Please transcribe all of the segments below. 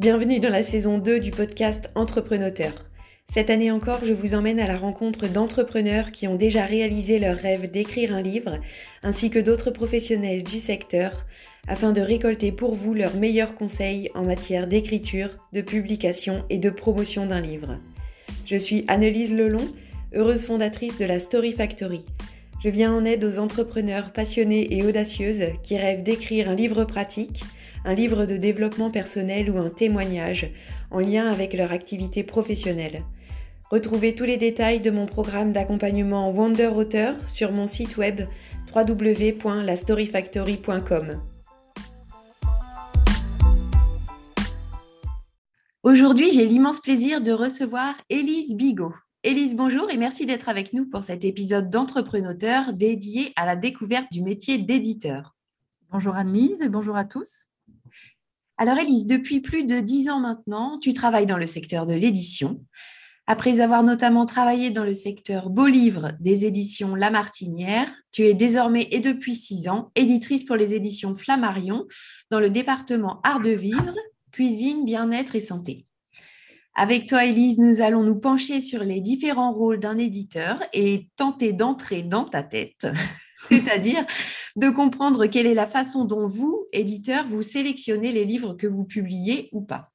Bienvenue dans la saison 2 du podcast Entreprenauteur. Cette année encore, je vous emmène à la rencontre d'entrepreneurs qui ont déjà réalisé leur rêve d'écrire un livre, ainsi que d'autres professionnels du secteur, afin de récolter pour vous leurs meilleurs conseils en matière d'écriture, de publication et de promotion d'un livre. Je suis Annelise Lelong, heureuse fondatrice de la Story Factory. Je viens en aide aux entrepreneurs passionnés et audacieuses qui rêvent d'écrire un livre pratique, un livre de développement personnel ou un témoignage en lien avec leur activité professionnelle. Retrouvez tous les détails de mon programme d'accompagnement Wonder Auteur sur mon site web www.lastoryfactory.com. Aujourd'hui, j'ai l'immense plaisir de recevoir Élise Bigot. Élise, bonjour et merci d'être avec nous pour cet épisode d'Entreprenauteur dédié à la découverte du métier d'éditeur. Bonjour Annelise et bonjour à tous. Alors Élise, depuis plus de 10 ans maintenant, tu travailles dans le secteur de l'édition. Après avoir notamment travaillé dans le secteur beaux livres des éditions La Martinière, tu es désormais et depuis 6 ans éditrice pour les éditions Flammarion dans le département Art de vivre, cuisine, bien-être et santé. Avec toi Élise, nous allons nous pencher sur les différents rôles d'un éditeur et tenter d'entrer dans ta tête, c'est-à-dire de comprendre quelle est la façon dont vous, éditeurs, vous sélectionnez les livres que vous publiez ou pas.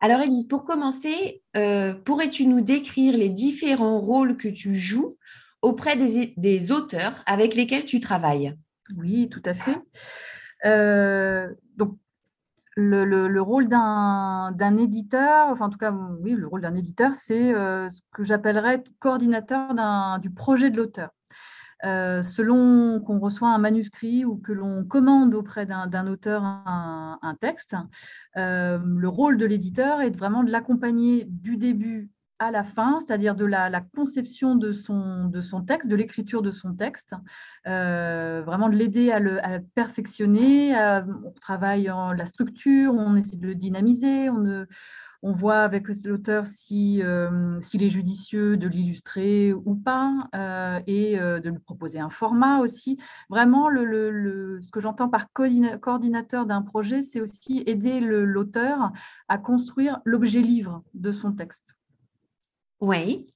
Alors Élise, pour commencer, pourrais-tu nous décrire les différents rôles que tu joues auprès des auteurs avec lesquels tu travailles? Oui, tout à fait. Donc, le rôle d'un éditeur, enfin en tout cas, oui, le rôle d'un éditeur, c'est ce que j'appellerais coordinateur du projet de l'auteur. Selon qu'on reçoit un manuscrit ou que l'on commande auprès d'un auteur un texte, le rôle de l'éditeur est vraiment de l'accompagner du début à la fin, c'est-à-dire de la conception de son texte, de l'écriture de son texte, vraiment de l'aider à le perfectionner. On travaille la structure, on essaie de le dynamiser, on voit avec l'auteur s'il est judicieux de l'illustrer ou pas, et de lui proposer un format aussi. Vraiment, ce que j'entends par coordinateur d'un projet, c'est aussi aider l'auteur à construire l'objet livre de son texte. Oui.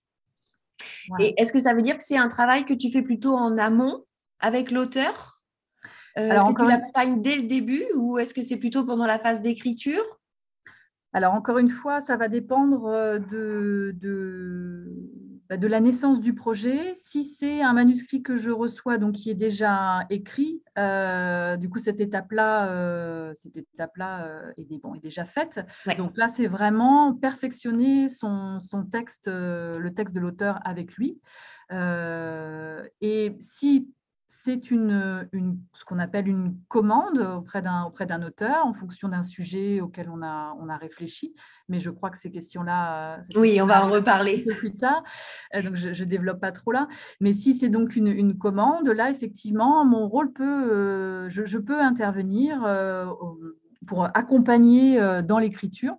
Voilà. Et est-ce que ça veut dire que c'est un travail que tu fais plutôt en amont avec l'auteur? Alors, est-ce que tu l'accompagnes dès le début ou est-ce que c'est plutôt pendant la phase d'écriture? Alors, encore une fois, ça va dépendre de la naissance du projet. Si c'est un manuscrit que je reçois, donc qui est déjà écrit, du coup, cette étape-là est déjà faite. Ouais. Donc là, c'est vraiment perfectionner son texte, le texte de l'auteur avec lui. Et si c'est ce qu'on appelle une commande auprès d'un auteur en fonction d'un sujet auquel on a réfléchi. Mais je crois que ces questions-là… on va en reparler plus tard. Donc, je ne développe pas trop là. Mais si c'est donc une commande, là, effectivement, mon rôle peut… je peux intervenir pour accompagner dans l'écriture.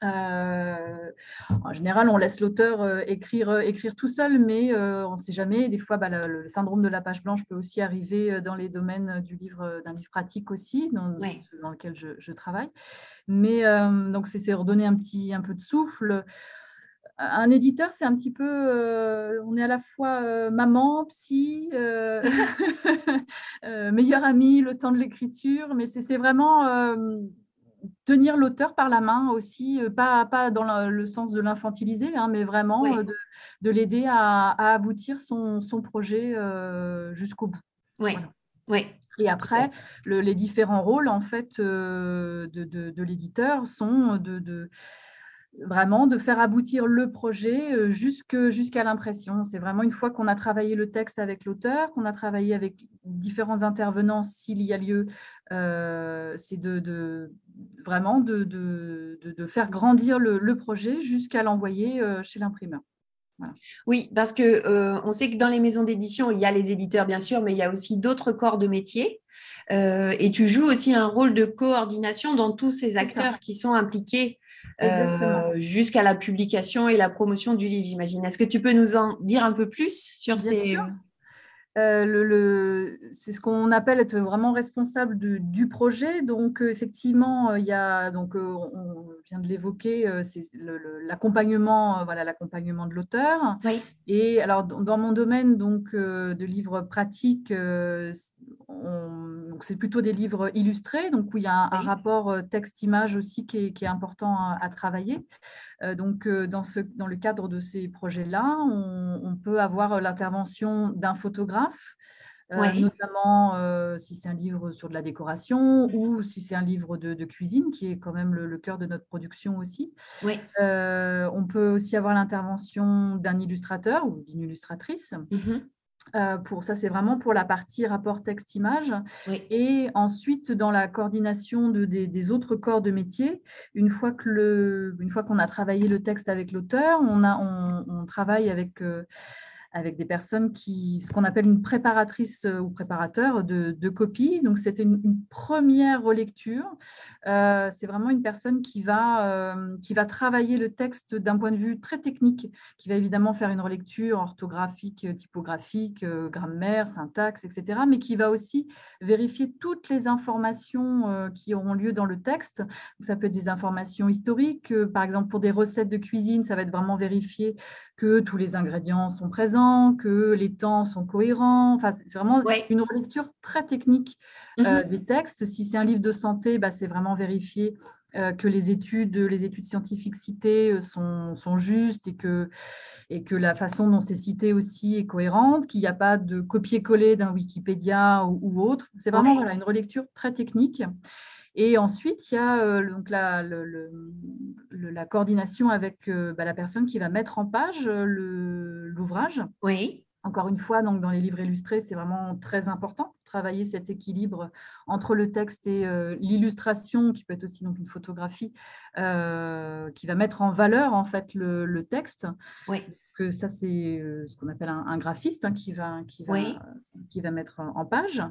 En général, on laisse l'auteur écrire tout seul, mais on ne sait jamais. Des fois, le syndrome de la page blanche peut aussi arriver dans les domaines d'un livre pratique aussi, dans lequel je travaille. Mais donc, c'est redonner un peu de souffle. Un éditeur, c'est un petit peu… on est à la fois maman, psy, meilleure amie, le temps de l'écriture, mais c'est vraiment… tenir l'auteur par la main aussi, pas dans le sens de l'infantiliser, hein, mais vraiment de l'aider à aboutir son projet jusqu'au bout. Oui, voilà. Oui. Et après, les différents rôles en fait, de l'éditeur sont vraiment de faire aboutir le projet jusqu'à l'impression. C'est vraiment une fois qu'on a travaillé le texte avec l'auteur, qu'on a travaillé avec différents intervenants s'il y a lieu, c'est vraiment de faire grandir le projet jusqu'à l'envoyer chez l'imprimeur. Voilà. Oui, parce qu'on sait que dans les maisons d'édition, il y a les éditeurs bien sûr, mais il y a aussi d'autres corps de métier. Et tu joues aussi un rôle de coordination dans tous ces acteurs qui sont impliqués jusqu'à la publication et la promotion du livre, j'imagine. Est-ce que tu peux nous en dire un peu plus sur bien ces… Sûr. C'est ce qu'on appelle être vraiment responsable du projet. Donc, effectivement, il y a, donc, on vient de l'évoquer, c'est l'accompagnement, voilà, l'accompagnement de l'auteur. Oui. Et alors, dans mon domaine donc, de livres pratiques, c'est plutôt des livres illustrés, donc où il y a un rapport texte-image aussi qui est important à travailler. Donc, dans le cadre de ces projets-là, on peut avoir l'intervention d'un photographe, notamment si c'est un livre sur de la décoration ou si c'est un livre de cuisine, qui est quand même le cœur de notre production aussi. Oui. On peut aussi avoir l'intervention d'un illustrateur ou d'une illustratrice. Mm-hmm. Ça, c'est vraiment pour la partie rapport texte-image. Oui. Et ensuite, dans la coordination des autres corps de métier, une fois qu'on a travaillé le texte avec l'auteur, on travaille avec des personnes ce qu'on appelle une préparatrice ou préparateur de copies. Donc, c'est une première relecture. C'est vraiment une personne qui va travailler le texte d'un point de vue très technique, qui va évidemment faire une relecture orthographique, typographique, grammaire, syntaxe, etc., mais qui va aussi vérifier toutes les informations qui auront lieu dans le texte. Donc, ça peut être des informations historiques. Par exemple, pour des recettes de cuisine, ça va être vraiment vérifier que tous les ingrédients sont présents, que les temps sont cohérents. Enfin, c'est vraiment une relecture très technique des textes. Si c'est un livre de santé, c'est vraiment vérifier que les études scientifiques citées sont justes et que la façon dont c'est cité aussi est cohérente, qu'il n'y a pas de copier-coller d'un Wikipédia ou autre. C'est vraiment une relecture très technique. Et ensuite, il y a donc la coordination avec la personne qui va mettre en page l'ouvrage. Oui. Encore une fois, donc, dans les livres illustrés, c'est vraiment très important de travailler cet équilibre entre le texte et l'illustration, qui peut être aussi donc, une photographie, qui va mettre en valeur en fait, le texte. Oui. Que ça, c'est ce qu'on appelle un graphiste qui va mettre en page.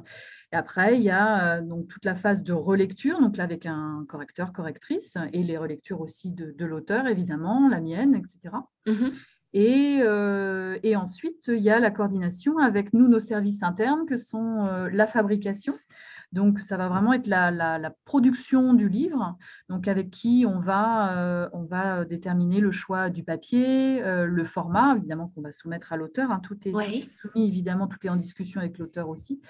Et après, il y a donc toute la phase de relecture, donc là avec un correcteur, correctrice, et les relectures aussi de l'auteur, évidemment, la mienne, etc. Mm-hmm. Et ensuite, il y a la coordination avec nos services internes, que sont la fabrication. Donc, ça va vraiment être la production du livre, donc avec qui on va déterminer le choix du papier, le format, évidemment, qu'on va soumettre à l'auteur. Hein, tout est soumis, évidemment, tout est en discussion avec l'auteur aussi.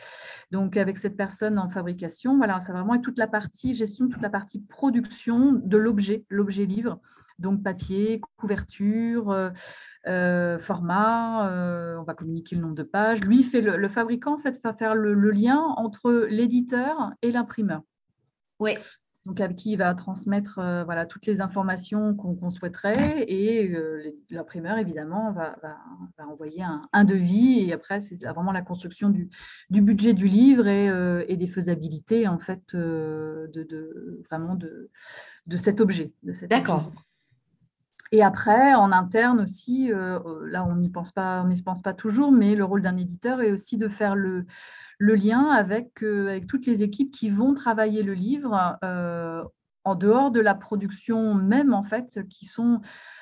Donc, avec cette personne en fabrication, voilà, ça va vraiment être toute la partie gestion, toute la partie production de l'objet livre. Donc, papier, couverture, format, on va communiquer le nombre de pages. Lui, le fabricant, en fait, va faire le lien entre l'éditeur et l'imprimeur. Oui. Donc, avec qui il va transmettre toutes les informations qu'on souhaiterait. Et l'imprimeur, évidemment, va envoyer un devis. Et après, c'est vraiment la construction du budget du livre et des faisabilités, en fait, de cet objet. D'accord. Et après, en interne aussi, là, on n'y pense pas toujours, mais le rôle d'un éditeur est aussi de faire le lien avec toutes les équipes qui vont travailler le livre en dehors de la production même, en fait, qui sont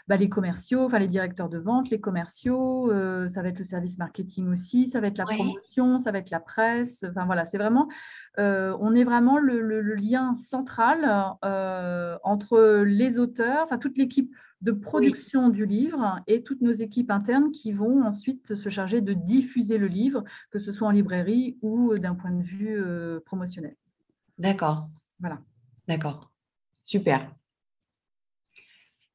les commerciaux, enfin les directeurs de vente, les commerciaux, ça va être le service marketing aussi, ça va être la promotion, ça va être la presse. Enfin voilà, c'est vraiment, on est vraiment le lien central entre les auteurs, enfin toute l'équipe de production du livre et toutes nos équipes internes qui vont ensuite se charger de diffuser le livre, que ce soit en librairie ou d'un point de vue promotionnel. D'accord. Voilà. D'accord. Super.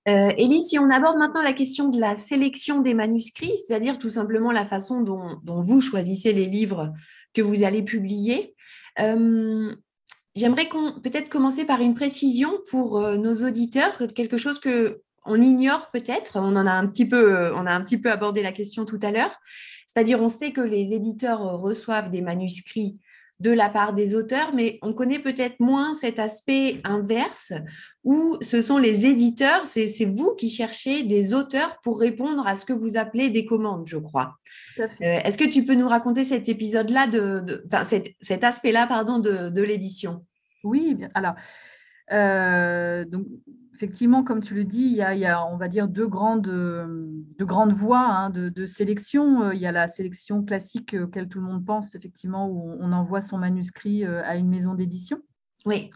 Élise, si on aborde maintenant la question de la sélection des manuscrits, c'est-à-dire tout simplement la façon dont vous choisissez les livres que vous allez publier, j'aimerais peut-être commencer par une précision pour nos auditeurs, quelque chose qu'on ignore peut-être, on a un petit peu abordé la question tout à l'heure, c'est-à-dire on sait que les éditeurs reçoivent des manuscrits de la part des auteurs, mais on connaît peut-être moins cet aspect inverse où ce sont les éditeurs, c'est vous qui cherchez des auteurs pour répondre à ce que vous appelez des commandes, je crois. Tout à fait. Est-ce que tu peux nous raconter cet épisode-là, cet aspect-là, de l'édition ? Oui, bien, alors... Donc, effectivement, comme tu le dis, il y a on va dire, deux grandes voies hein, de sélection. Il y a la sélection classique auquel tout le monde pense, effectivement, où on envoie son manuscrit à une maison d'édition. Oui.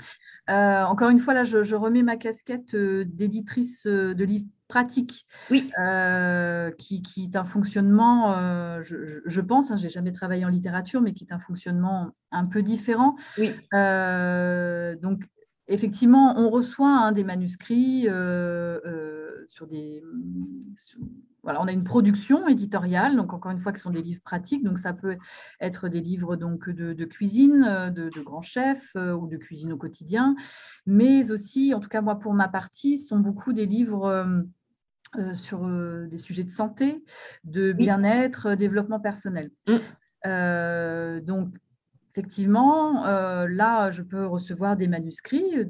Encore une fois, là, je remets ma casquette d'éditrice de livres pratiques, oui. Qui est un fonctionnement, je pense, hein, je n'ai jamais travaillé en littérature, mais qui est un fonctionnement un peu différent. Oui. Donc, effectivement, on reçoit hein, des manuscrits sur des... Voilà, on a une production éditoriale, donc encore une fois, qui sont des livres pratiques. Donc, ça peut être des livres donc, de cuisine, de grands chefs ou de cuisine au quotidien. Mais aussi, en tout cas, moi, pour ma partie, sont beaucoup des livres sur des sujets de santé, de bien-être, développement personnel. Donc, effectivement, là, je peux recevoir des manuscrits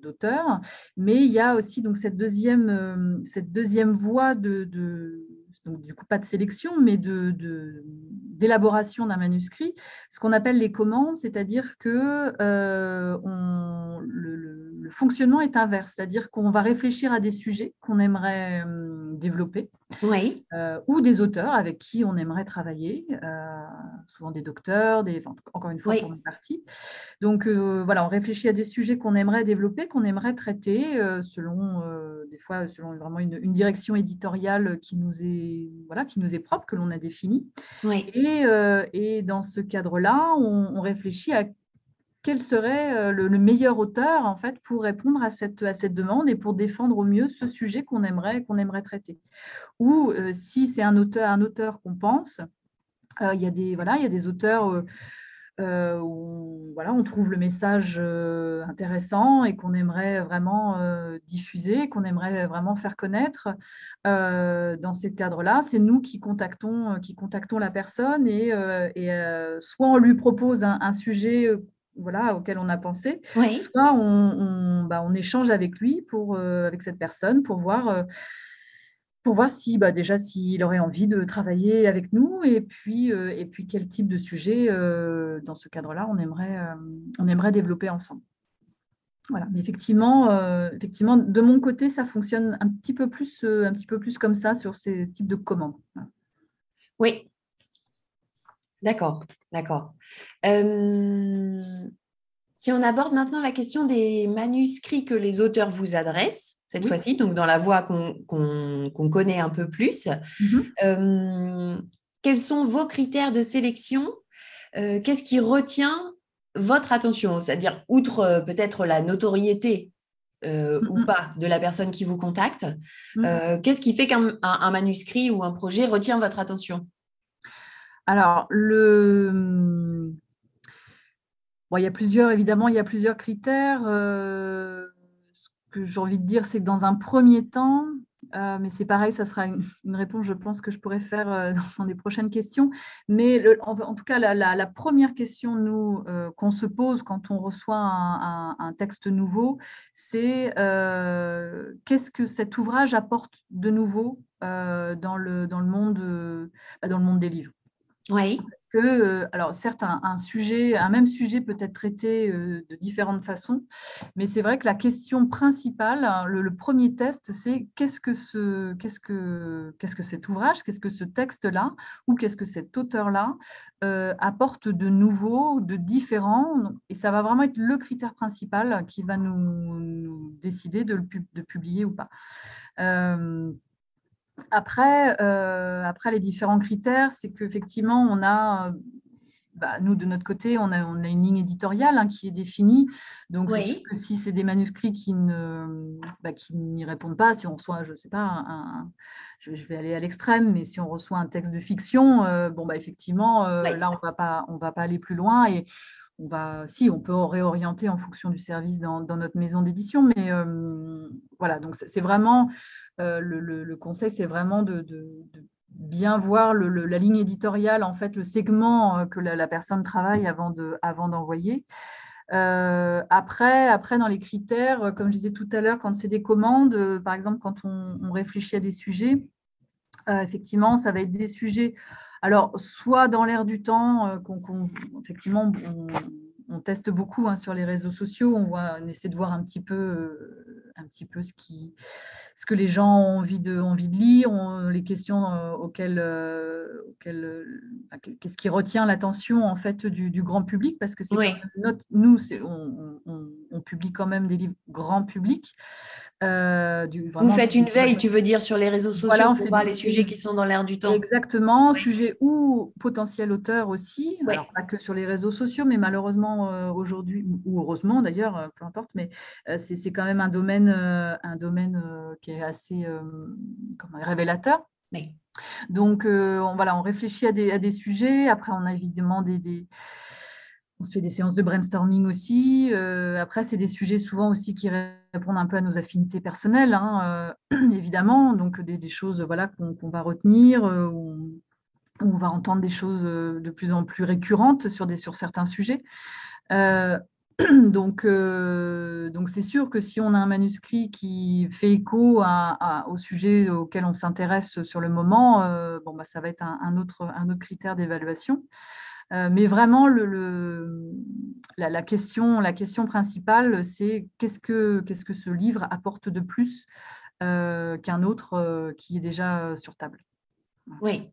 d'auteurs, mais il y a aussi donc, cette deuxième voie, donc, du coup, pas de sélection, mais d'élaboration d'un manuscrit, ce qu'on appelle les commandes, c'est-à-dire que le fonctionnement est inverse, c'est-à-dire qu'on va réfléchir à des sujets qu'on aimerait développer, oui. Ou des auteurs avec qui on aimerait travailler, souvent des docteurs, enfin, encore une fois oui. pour une partie. Donc voilà, on réfléchit à des sujets qu'on aimerait développer, qu'on aimerait traiter, des fois selon vraiment une direction éditoriale qui nous est propre, que l'on a définie. Oui. Et dans ce cadre-là, on réfléchit à quel serait le meilleur auteur en fait, pour répondre à cette demande et pour défendre au mieux ce sujet qu'on aimerait traiter. Ou si c'est un auteur qu'on pense, il y a des auteurs où voilà, on trouve le message intéressant et qu'on aimerait vraiment diffuser, qu'on aimerait vraiment faire connaître. Dans ces cadres-là, c'est nous qui contactons la personne et soit on lui propose un sujet voilà, auquel on a pensé, oui. soit on échange avec lui, avec cette personne, pour voir si, déjà s'il aurait envie de travailler avec nous, et puis quel type de sujet, dans ce cadre-là, on aimerait développer ensemble. Voilà. Mais effectivement, de mon côté, ça fonctionne un petit peu plus comme ça sur ces types de commandes. Oui. D'accord. Si on aborde maintenant la question des manuscrits que les auteurs vous adressent, cette oui. fois-ci, donc dans la voie qu'on connaît un peu plus, mm-hmm. Quels sont vos critères de sélection ? Qu'est-ce qui retient votre attention ? C'est-à-dire, outre peut-être la notoriété mm-hmm. ou pas de la personne qui vous contacte, mm-hmm. qu'est-ce qui fait qu'un manuscrit ou un projet retient votre attention ? Alors, bon, il y a plusieurs critères. Ce que j'ai envie de dire, c'est que dans un premier temps, mais c'est pareil, ça sera une réponse, je pense, que je pourrais faire dans des prochaines questions. Mais en tout cas, la première question nous, qu'on se pose quand on reçoit un texte nouveau, c'est qu'est-ce que cet ouvrage apporte de nouveau dans le monde des livres. Oui. Parce que, alors certes, un même sujet peut être traité de différentes façons, mais c'est vrai que la question principale, le premier test, c'est qu'est-ce que cet ouvrage, qu'est-ce que ce texte-là, ou qu'est-ce que cet auteur-là apporte de nouveau, de différent, et ça va vraiment être le critère principal qui va nous décider de publier ou pas. Après les différents critères, c'est qu'effectivement, on a, nous, de notre côté, on a une ligne éditoriale hein, qui est définie. Donc, oui. c'est sûr que si c'est des manuscrits qui n'y répondent pas, si on reçoit, je ne sais pas, je vais aller à l'extrême, mais si on reçoit un texte de fiction, effectivement, oui. là, on ne va pas aller plus loin. Et on peut réorienter en fonction du service dans notre maison d'édition, mais voilà, donc c'est vraiment le conseil, c'est vraiment de bien voir la ligne éditoriale, en fait, le segment que la personne travaille avant d'envoyer. Après, dans les critères, comme je disais tout à l'heure, quand c'est des commandes, par exemple, quand on réfléchit à des sujets, effectivement, ça va être des sujets. Alors, soit dans l'air du temps, effectivement, on teste beaucoup sur les réseaux sociaux, on essaie de voir un petit peu ce que les gens ont envie de lire, les questions qu'est-ce qui retient l'attention en fait du grand public, parce que c'est on publie quand même des livres grand public. Vous faites une veille, tu veux dire, sur les réseaux sociaux, pour voir les sujets qui sont dans l'air du temps. Exactement, sujets ou potentiels auteurs aussi, alors pas que sur les réseaux sociaux, mais malheureusement aujourd'hui, ou heureusement d'ailleurs, peu importe, mais c'est quand même un domaine qui est assez révélateur. Oui. Donc on réfléchit à des sujets, après on a évidemment on se fait des séances de brainstorming aussi. Après, c'est des sujets souvent aussi qui répondent un peu à nos affinités personnelles, évidemment. Donc, des choses qu'on va retenir, où on va entendre des choses de plus en plus récurrentes sur certains sujets. Donc, c'est sûr que si on a un manuscrit qui fait écho au sujet auquel on s'intéresse sur le moment, ça va être un autre critère d'évaluation. Mais vraiment, la question principale, c'est qu'est-ce que ce livre apporte de plus qu'un autre qui est déjà sur table. Oui.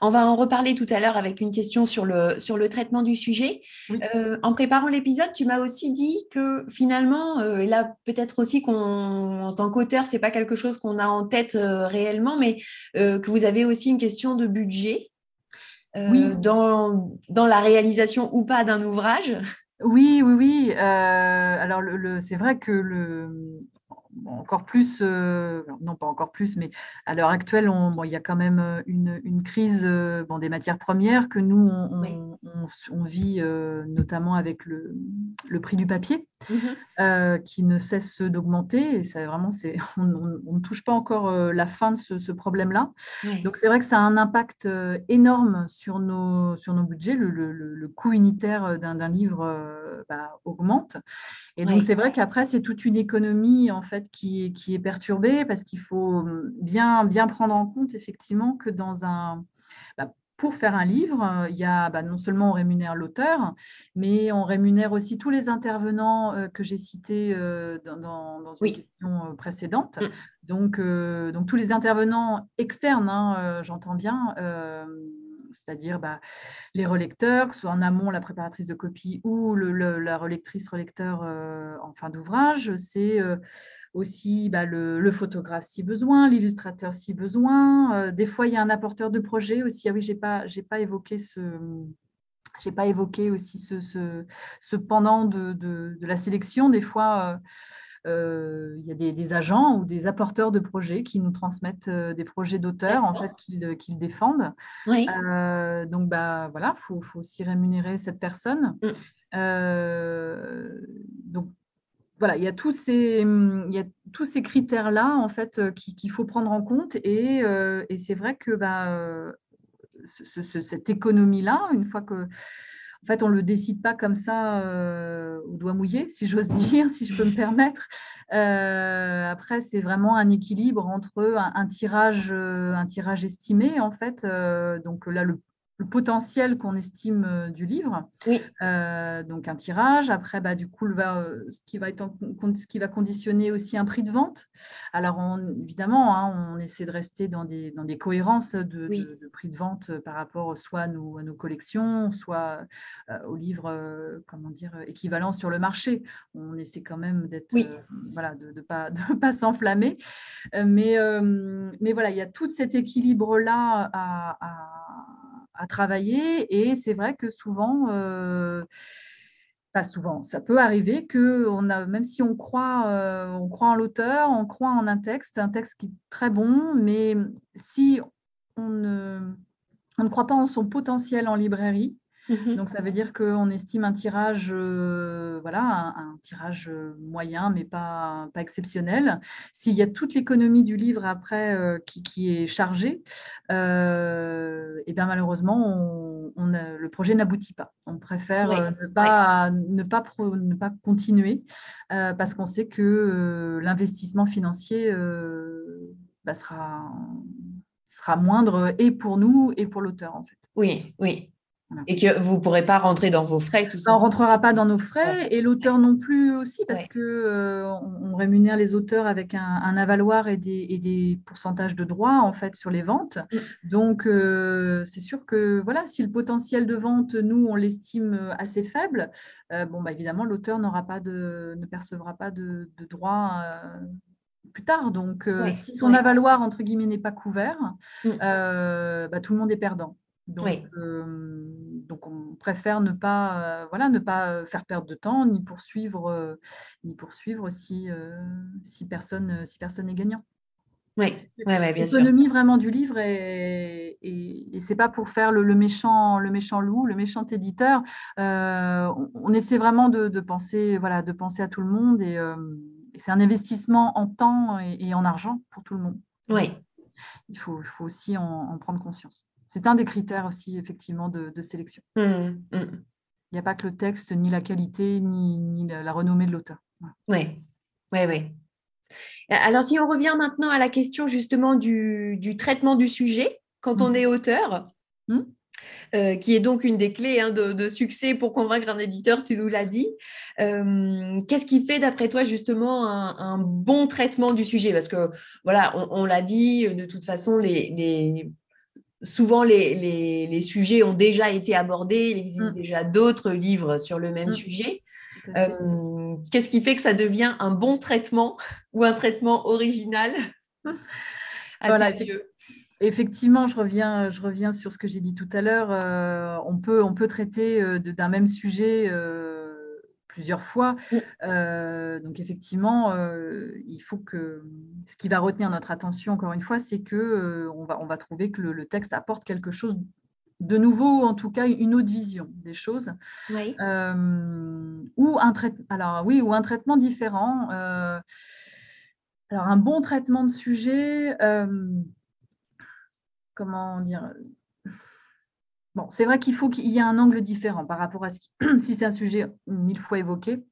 On va en reparler tout à l'heure avec une question sur le traitement du sujet. Oui. En préparant l'épisode, tu m'as aussi dit que finalement, et là peut-être aussi en tant qu'auteur, c'est pas quelque chose qu'on a en tête réellement, mais que vous avez aussi une question de budget. Dans la réalisation ou pas d'un ouvrage. Oui. Alors, c'est vrai que encore plus, non pas encore plus, mais à l'heure actuelle, il y a quand même une crise des matières premières que nous, on vit notamment avec le prix du papier, qui ne cesse d'augmenter. Et ça, vraiment, on ne touche pas encore la fin de ce problème-là. Oui. Donc, c'est vrai que ça a un impact énorme sur nos budgets. Le coût unitaire d'un livre augmente. Et donc, c'est vrai qu'après, c'est toute une économie, en fait, qui est perturbée, parce qu'il faut bien prendre en compte effectivement que pour faire un livre, il y a non seulement on rémunère l'auteur, mais on rémunère aussi tous les intervenants que j'ai cités dans une question précédente. Oui. Donc tous les intervenants externes, j'entends bien. C'est-à-dire les relecteurs, que ce soit en amont la préparatrice de copie ou la relecteur en fin d'ouvrage. C'est aussi le photographe si besoin, l'illustrateur si besoin. Des fois, il y a un apporteur de projet aussi. Ah oui, j'ai pas évoqué aussi ce pendant de la sélection. Des fois, il y a des agents ou des apporteurs de projets qui nous transmettent des projets d'auteurs en fait qu'ils défendent. Oui. Faut aussi rémunérer cette personne. Mm. Donc il y a tous ces critères là en fait qu'il faut prendre en compte et c'est vrai que cette économie là, une fois que en fait, on ne le décide pas comme ça au doigt mouillé, si j'ose dire, si je peux me permettre. Après, c'est vraiment un équilibre entre un tirage estimé, en fait. Donc là, le potentiel qu'on estime du livre, donc un tirage. Après, du coup, ce qui va conditionner aussi un prix de vente. Alors, évidemment, on essaie de rester dans des cohérences de prix de vente par rapport soit à nos collections, soit aux livres équivalents sur le marché. On essaie quand même d'être de pas s'enflammer. Mais voilà, il y a tout cet équilibre-là à travailler, et c'est vrai que ça peut arriver que même si on croit en l'auteur, on croit en un texte qui est très bon, mais si on ne croit pas en son potentiel en librairie, donc ça veut dire qu'on estime un tirage un tirage moyen mais pas exceptionnel. S'il y a toute l'économie du livre après qui est chargée, et bien malheureusement le projet n'aboutit pas. On préfère ne pas continuer parce qu'on sait que l'investissement financier sera moindre et pour nous et pour l'auteur en fait. Oui. Voilà. Et que vous ne pourrez pas rentrer dans vos frais, tout ça. On ne rentrera pas dans nos frais, ouais. Et l'auteur non plus aussi, parce ouais. qu'on rémunère les auteurs avec un avaloir et des pourcentages de droits en fait, sur les ventes. Ouais. Donc, c'est sûr que voilà, si le potentiel de vente, nous, on l'estime assez faible, bon, bah, évidemment, l'auteur n'aura pas de, ne percevra pas de droits plus tard. Donc, ouais. Si son ouais. avaloir, entre guillemets, n'est pas couvert, ouais. Bah, tout le monde est perdant. Donc, oui. Donc on préfère ne pas, voilà, ne pas faire perdre de temps, ni poursuivre si personne n'est gagnant. Oui, ouais, bien sûr. L'économie vraiment du livre, et ce n'est pas pour faire le méchant loup, le méchant éditeur. On essaie vraiment de penser à tout le monde, et c'est un investissement en temps et en argent pour tout le monde. Oui. Il faut aussi en prendre conscience. C'est un des critères aussi, effectivement, de sélection. Il n'y a pas que le texte, ni la qualité, ni la renommée de l'auteur. Oui, oui, oui. Alors, si on revient maintenant à la question, justement, du traitement du sujet, quand on est auteur, qui est donc une des clés hein, de succès pour convaincre un éditeur, tu nous l'as dit. Qu'est-ce qui fait, d'après toi, justement, un bon traitement du sujet ? Parce que, voilà, on l'a dit, de toute façon, souvent, les sujets ont déjà été abordés, il existe déjà d'autres livres sur le même sujet. Qu'est-ce qui fait que ça devient un bon traitement ou un traitement original à voilà, tes yeux ? Effectivement, je reviens sur ce que j'ai dit tout à l'heure. On peut traiter d'un même sujet plusieurs fois. Donc, effectivement, il faut que ce qui va retenir notre attention, encore une fois, c'est qu'on va trouver que le texte apporte quelque chose de nouveau, ou en tout cas une autre vision des choses. Oui. Ou un traitement différent. Alors, un bon traitement de sujet, comment dire ? Bon, c'est vrai qu'il faut qu'il y ait un angle différent par rapport à si c'est un sujet 1000 fois évoqué.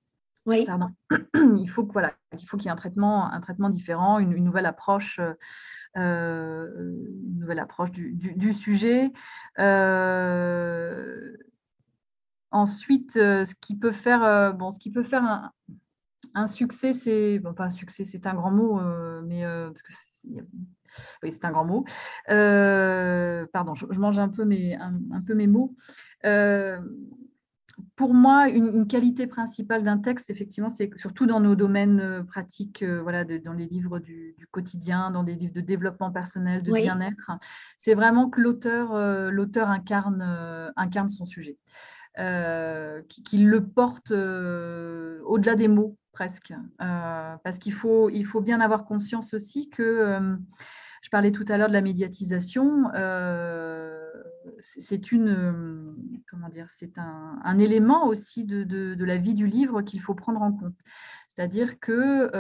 Oui. Pardon. Il faut qu'il y ait un traitement différent, une nouvelle approche, du sujet. Ensuite, ce qui peut faire un succès, c'est bon, pas un succès, c'est un grand mot, mais parce que oui, c'est un grand mot. Pardon, je mange un peu mes mots. Pour moi, une qualité principale d'un texte, effectivement, c'est surtout dans nos domaines pratiques, voilà, dans les livres du quotidien, dans des livres de développement personnel, de bien-être, c'est vraiment que l'auteur incarne son sujet, qu'il le porte au-delà des mots, presque. Parce qu'il faut bien avoir conscience aussi que, je parlais tout à l'heure de la médiatisation, c'est un élément aussi de la vie du livre qu'il faut prendre en compte. C'est-à-dire que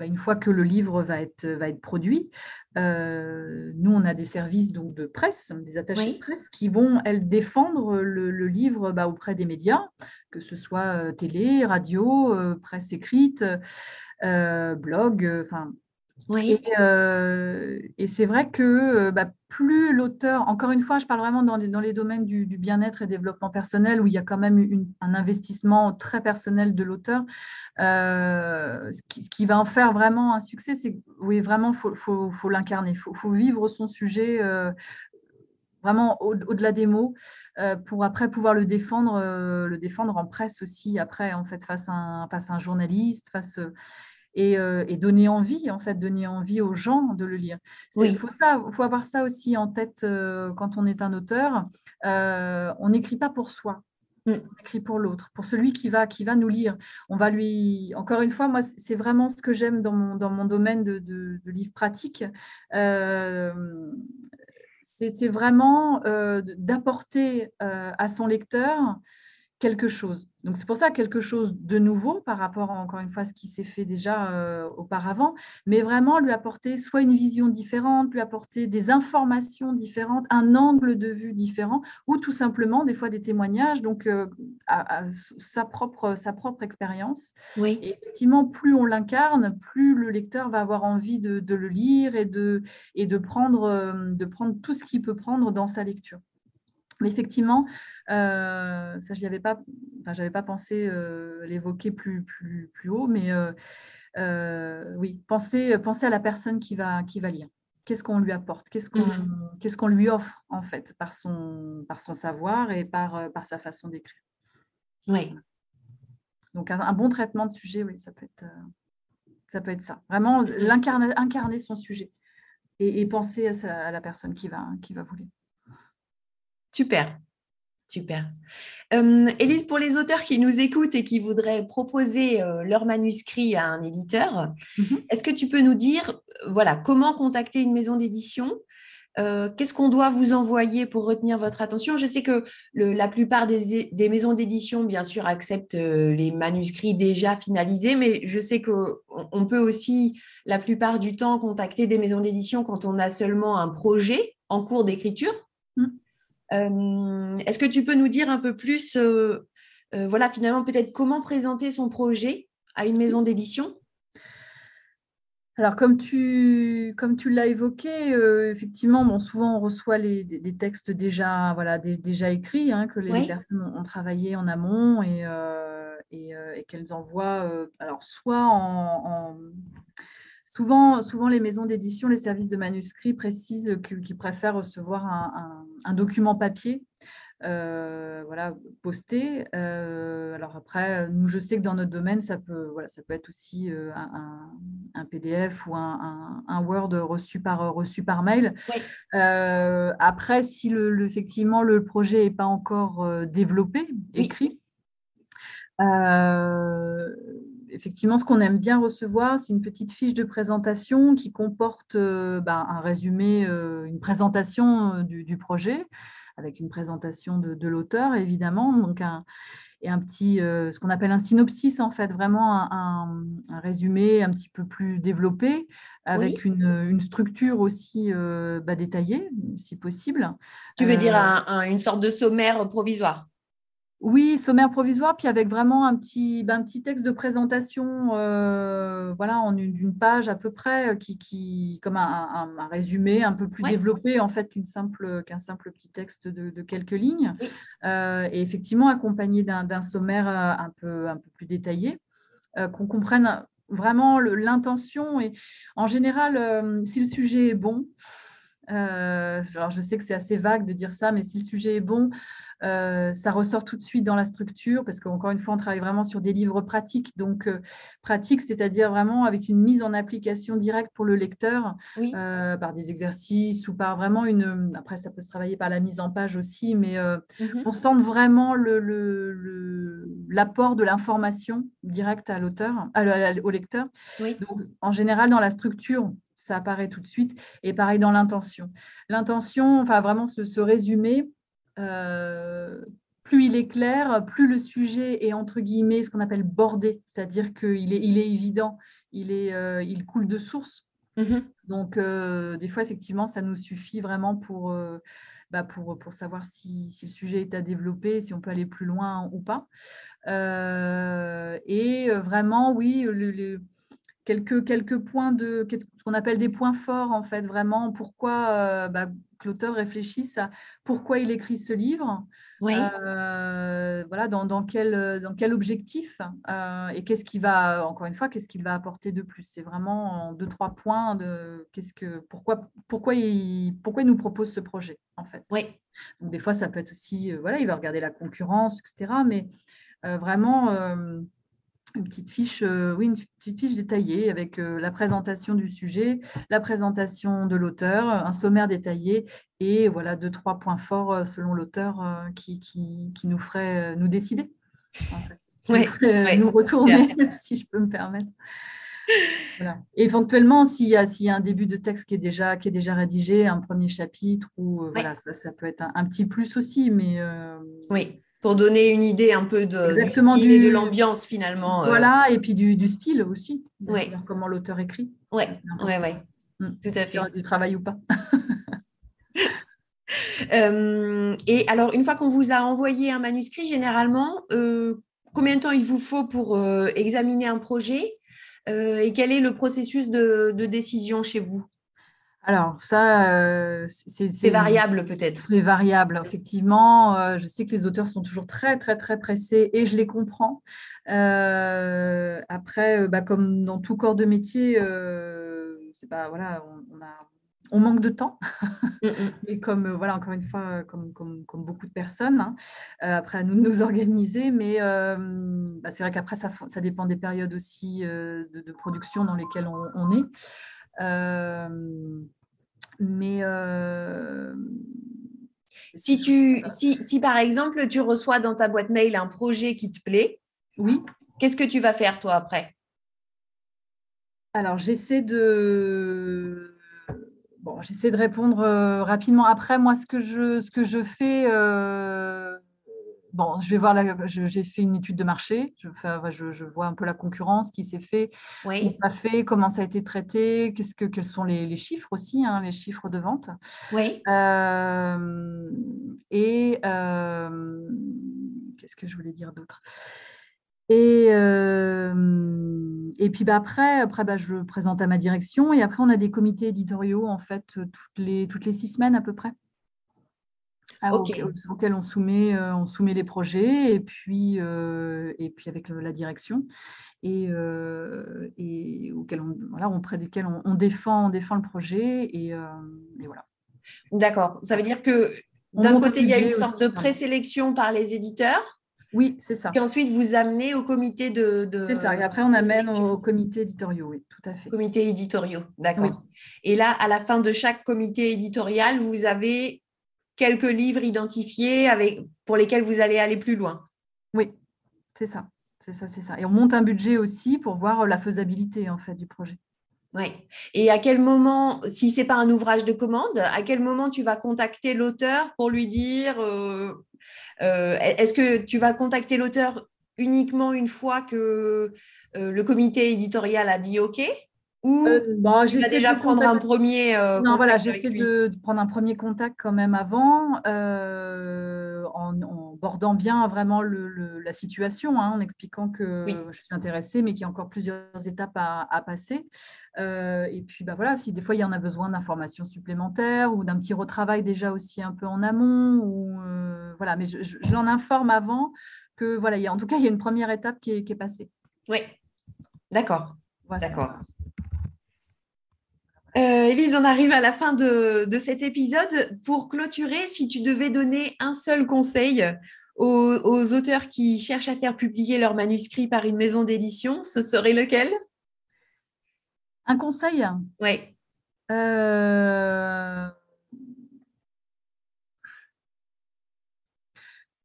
une fois que le livre va être produit, nous, on a des services donc, de presse, des attachés de presse qui vont, elles, défendre le livre auprès des médias, que ce soit télé, radio, presse écrite, blog, enfin... Oui. Et c'est vrai que plus l'auteur, encore une fois, je parle vraiment dans les domaines du bien-être et développement personnel, où il y a quand même un investissement très personnel de l'auteur, ce qui va en faire vraiment un succès, c'est oui, vraiment, faut l'incarner, faut vivre son sujet vraiment au-delà des mots, pour après pouvoir le défendre en presse aussi, après, en fait, face à un journaliste, et donner envie, en fait, aux gens de le lire. Il faut avoir ça aussi en tête quand on est un auteur. On n'écrit pas pour soi, on écrit pour l'autre, pour celui qui va nous lire. On va lui... Encore une fois, moi, c'est vraiment ce que j'aime dans mon domaine de livre pratique. C'est vraiment d'apporter à son lecteur quelque chose. Donc, c'est pour ça quelque chose de nouveau par rapport, encore une fois, à ce qui s'est fait déjà auparavant, mais vraiment lui apporter soit une vision différente, lui apporter des informations différentes, un angle de vue différent, ou tout simplement, des fois, des témoignages, donc à sa propre expérience. Oui. Et effectivement, plus on l'incarne, plus le lecteur va avoir envie de le lire et de prendre tout ce qu'il peut prendre dans sa lecture. Mais effectivement, ça je n'y avais pas, enfin, j'avais pas pensé l'évoquer plus haut, mais oui, pensez à la personne qui va lire. Qu'est-ce qu'on lui apporte, qu'est-ce qu'on lui offre en fait par son savoir et par sa façon d'écrire. Oui. Donc un bon traitement de sujet, oui, ça peut être ça. Vraiment incarner son sujet et penser à la personne qui va vous lire. Super. Super. Élise, pour les auteurs qui nous écoutent et qui voudraient proposer leur manuscrit à un éditeur, est-ce que tu peux nous dire voilà, comment contacter une maison d'édition ? Qu'est-ce qu'on doit vous envoyer pour retenir votre attention ? Je sais que la plupart des maisons d'édition, bien sûr, acceptent les manuscrits déjà finalisés, mais je sais qu'on peut aussi, la plupart du temps, contacter des maisons d'édition quand on a seulement un projet en cours d'écriture. Est-ce que tu peux nous dire un peu plus, voilà, finalement, peut-être comment présenter son projet à une maison d'édition ? Alors, comme tu l'as évoqué, effectivement, bon, souvent on reçoit des textes déjà, voilà, déjà écrits, hein, que les personnes ont travaillé en amont et qu'elles envoient, alors soit Souvent, les maisons d'édition, les services de manuscrits précisent qu'ils préfèrent recevoir un document papier voilà, posté. Alors après, nous, je sais que dans notre domaine, ça peut être aussi un PDF ou un Word reçu par mail. Oui. Après, si effectivement le projet n'est pas encore développé, écrit, effectivement, ce qu'on aime bien recevoir, c'est une petite fiche de présentation qui comporte un résumé, une présentation du projet, avec une présentation de l'auteur, évidemment. Donc, un petit, ce qu'on appelle un synopsis, en fait, vraiment un résumé un petit peu plus développé, avec une structure aussi détaillée, si possible. Tu veux dire une sorte de sommaire provisoire ? Oui, sommaire provisoire, puis avec vraiment un petit texte de présentation, voilà, d'une page à peu près, qui comme un résumé un peu plus développé en fait qu'un simple petit texte de quelques lignes, et effectivement accompagné d'un sommaire un peu plus détaillé, qu'on comprenne vraiment l'intention. Et en général, si le sujet est bon. Alors je sais que c'est assez vague de dire ça, mais si le sujet est bon, ça ressort tout de suite dans la structure, parce qu'encore une fois on travaille vraiment sur des livres pratiques, donc pratiques, c'est-à-dire vraiment avec une mise en application directe pour le lecteur, par des exercices ou par vraiment après ça peut se travailler par la mise en page aussi, mais on sent vraiment l'apport de l'information directe à l'auteur, au lecteur. Donc en général dans la structure ça apparaît tout de suite, et pareil dans l'intention. L'intention, enfin vraiment ce résumé, plus il est clair, plus le sujet est entre guillemets ce qu'on appelle bordé, c'est-à-dire qu'il est évident, il coule de source. Donc des fois effectivement ça nous suffit vraiment pour savoir si le sujet est à développer, si on peut aller plus loin ou pas. Et vraiment quelques points ce qu'on appelle des points forts, en fait, vraiment, pourquoi que l'auteur réfléchisse à pourquoi il écrit ce livre, voilà, dans quel objectif, et qu'est-ce qu'il va apporter de plus. C'est vraiment en 2-3 points de pourquoi il nous propose ce projet, en fait. Donc des fois ça peut être aussi voilà, il va regarder la concurrence, etc., mais vraiment une petite fiche détaillée avec la présentation du sujet, la présentation de l'auteur, un sommaire détaillé et voilà 2-3 points forts selon l'auteur qui nous ferait nous décider. En fait. Nous retourner, si je peux me permettre. Voilà. Et éventuellement, s'il y a un début de texte qui est déjà rédigé, un premier chapitre, ou voilà, ça peut être un petit plus aussi, mais pour donner une idée un peu du style et de l'ambiance, finalement. Voilà, et puis du style aussi, comment l'auteur écrit. Tout à fait. Du travail ou pas. Et alors, une fois qu'on vous a envoyé un manuscrit, généralement, combien de temps il vous faut pour examiner un projet, et quel est le processus de décision chez vous ? Alors ça, c'est variable peut-être. C'est variable, effectivement. Je sais que les auteurs sont toujours très, très, très pressés et je les comprends. Après, comme dans tout corps de métier, c'est pas, voilà, on manque de temps. Et comme, voilà, encore une fois, comme beaucoup de personnes, hein. Après, à nous de nous organiser. Mais c'est vrai qu'après, ça dépend des périodes aussi de production dans lesquelles on est. Si par exemple tu reçois dans ta boîte mail un projet qui te plaît, oui, qu'est-ce que tu vas faire toi après? Alors j'essaie de répondre rapidement. Après, moi, ce que je fais, je vais voir. J'ai fait une étude de marché. Je vois un peu la concurrence qui s'est fait, oui, pas fait, comment ça a été traité, quels sont les chiffres aussi, hein, les chiffres de vente. Oui. Qu'est-ce que je voulais dire d'autre ? Et puis après, je présente à ma direction. Et après, on a des comités éditoriaux en fait toutes les 6 semaines à peu près. Okay. Auquel on soumet les projets et puis avec la direction et auquel on défend le projet et voilà. D'accord. Ça veut dire que d'un côté il y a une sorte de présélection par les éditeurs. Oui, c'est ça. Et ensuite vous amenez au comité de. C'est ça. Et après on amène au comité éditorial. Oui, tout à fait. Comité éditorial, d'accord. Oui. Et là, à la fin de chaque comité éditorial, vous avez quelques livres identifiés pour lesquels vous allez aller plus loin. Oui, c'est ça. Et on monte un budget aussi pour voir la faisabilité en fait du projet. Oui. Et à quel moment, si c'est pas un ouvrage de commande, à quel moment tu vas contacter l'auteur pour lui dire est-ce que tu vas contacter l'auteur uniquement une fois que le comité éditorial a dit OK ? Ou tu vas déjà prendre un premier j'essaie de prendre un premier contact quand même avant, en bordant bien vraiment la situation, hein, en expliquant que oui, je suis intéressée, mais qu'il y a encore plusieurs étapes à passer. Et puis, si des fois, il y en a besoin d'informations supplémentaires ou d'un petit retravail déjà aussi un peu en amont. Mais je l'en informe avant que, en tout cas, il y a une première étape qui est passée. Oui, d'accord. Voilà, d'accord. Élise, on arrive à la fin de cet épisode. Pour clôturer, si tu devais donner un seul conseil aux auteurs qui cherchent à faire publier leur manuscrit par une maison d'édition, ce serait lequel ? Un conseil ? Oui.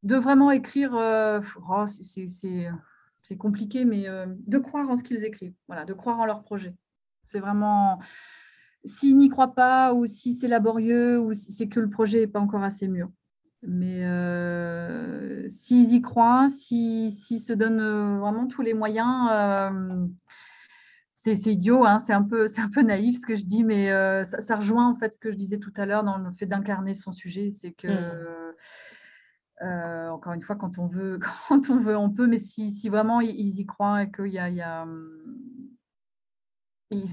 De vraiment écrire… c'est compliqué, mais de croire en ce qu'ils écrivent. Voilà, de croire en leur projet. C'est vraiment… S'ils n'y croient pas, ou si c'est laborieux, ou si c'est que le projet n'est pas encore assez mûr. Mais s'ils y croient, s'ils se donnent vraiment tous les moyens, c'est idiot, hein, c'est un peu naïf ce que je dis, mais ça rejoint en fait ce que je disais tout à l'heure dans le fait d'incarner son sujet. C'est que, encore une fois, quand on veut, on peut, mais si vraiment ils y croient et qu'il y a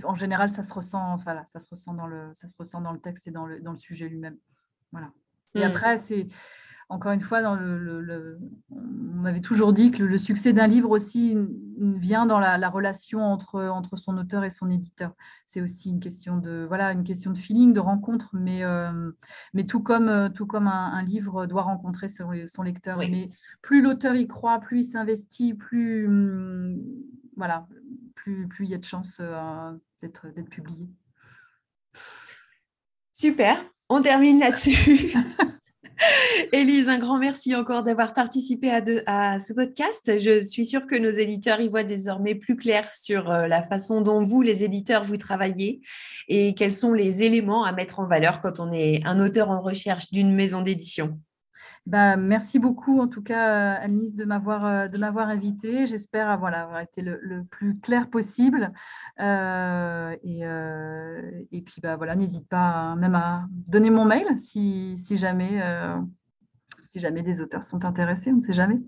en général, ça se ressent. Voilà, ça se ressent dans le texte et dans le sujet lui-même. Voilà. Et après, c'est encore une fois dans on m'avait toujours dit que le succès d'un livre aussi vient dans la relation entre son auteur et son éditeur. C'est aussi une question de feeling, de rencontre, mais tout comme un livre doit rencontrer son lecteur. Oui. Mais plus l'auteur y croit, plus il s'investit, plus il y a de chances d'être publié. Super, on termine là-dessus. Élise, un grand merci encore d'avoir participé à ce podcast. Je suis sûre que nos éditeurs y voient désormais plus clair sur la façon dont vous, les éditeurs, vous travaillez et quels sont les éléments à mettre en valeur quand on est un auteur en recherche d'une maison d'édition. Merci beaucoup en tout cas Annelise de m'avoir invitée. J'espère avoir été le plus clair possible et puis n'hésite pas même à donner mon mail si jamais si jamais des auteurs sont intéressés, on ne sait jamais.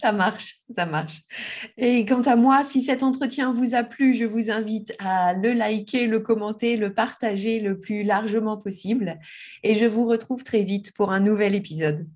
Ça marche, ça marche. Et quant à moi, si cet entretien vous a plu, je vous invite à le liker, le commenter, le partager le plus largement possible. Et je vous retrouve très vite pour un nouvel épisode.